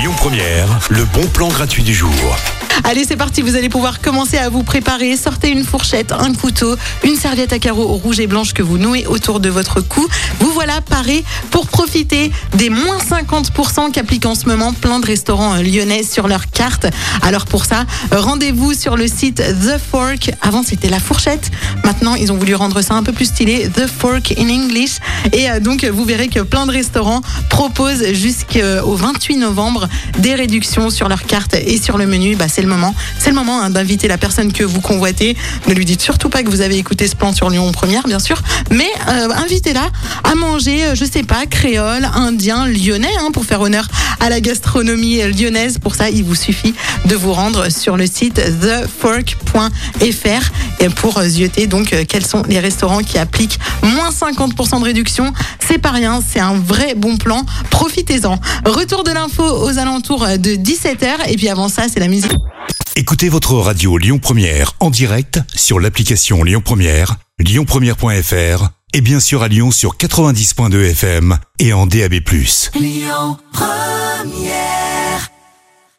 Lyon Première, le bon plan gratuit du jour. Allez, c'est parti, vous allez pouvoir commencer à vous préparer. Sortez une fourchette, un couteau, une serviette à carreaux rouge et blanche que vous nouez autour de votre cou. Vous voilà paré pour profiter des moins 50% qu'appliquent en ce moment plein de restaurants lyonnais sur leur carte. Alors pour ça, rendez-vous sur le site The Fork. Avant, c'était la fourchette. Maintenant, ils ont voulu rendre ça un peu plus stylé, The Fork in English. Et donc, vous verrez que plein de restaurants proposent jusqu'au 28 novembre des réductions sur leur carte et sur le menu. C'est le moment d'inviter la personne que vous convoitez. Ne lui dites surtout pas que vous avez écouté ce plan sur Lyon Première, bien sûr, mais invitez-la à manger, je sais pas, créole, indien, lyonnais, pour faire honneur à la gastronomie lyonnaise. Pour ça, il vous suffit de vous rendre sur le site thefork.fr pour zioter donc quels sont les restaurants qui appliquent moins 50% de réduction. C'est pas rien, c'est un vrai bon plan. Profitez-en. Retour de l'info aux alentours de 17h. Et puis avant ça, c'est la musique. Écoutez votre radio Lyon Première en direct sur l'application Lyon Première, lyonpremiere.fr et bien sûr à Lyon sur 90.2 FM et en DAB+. Lyon Première.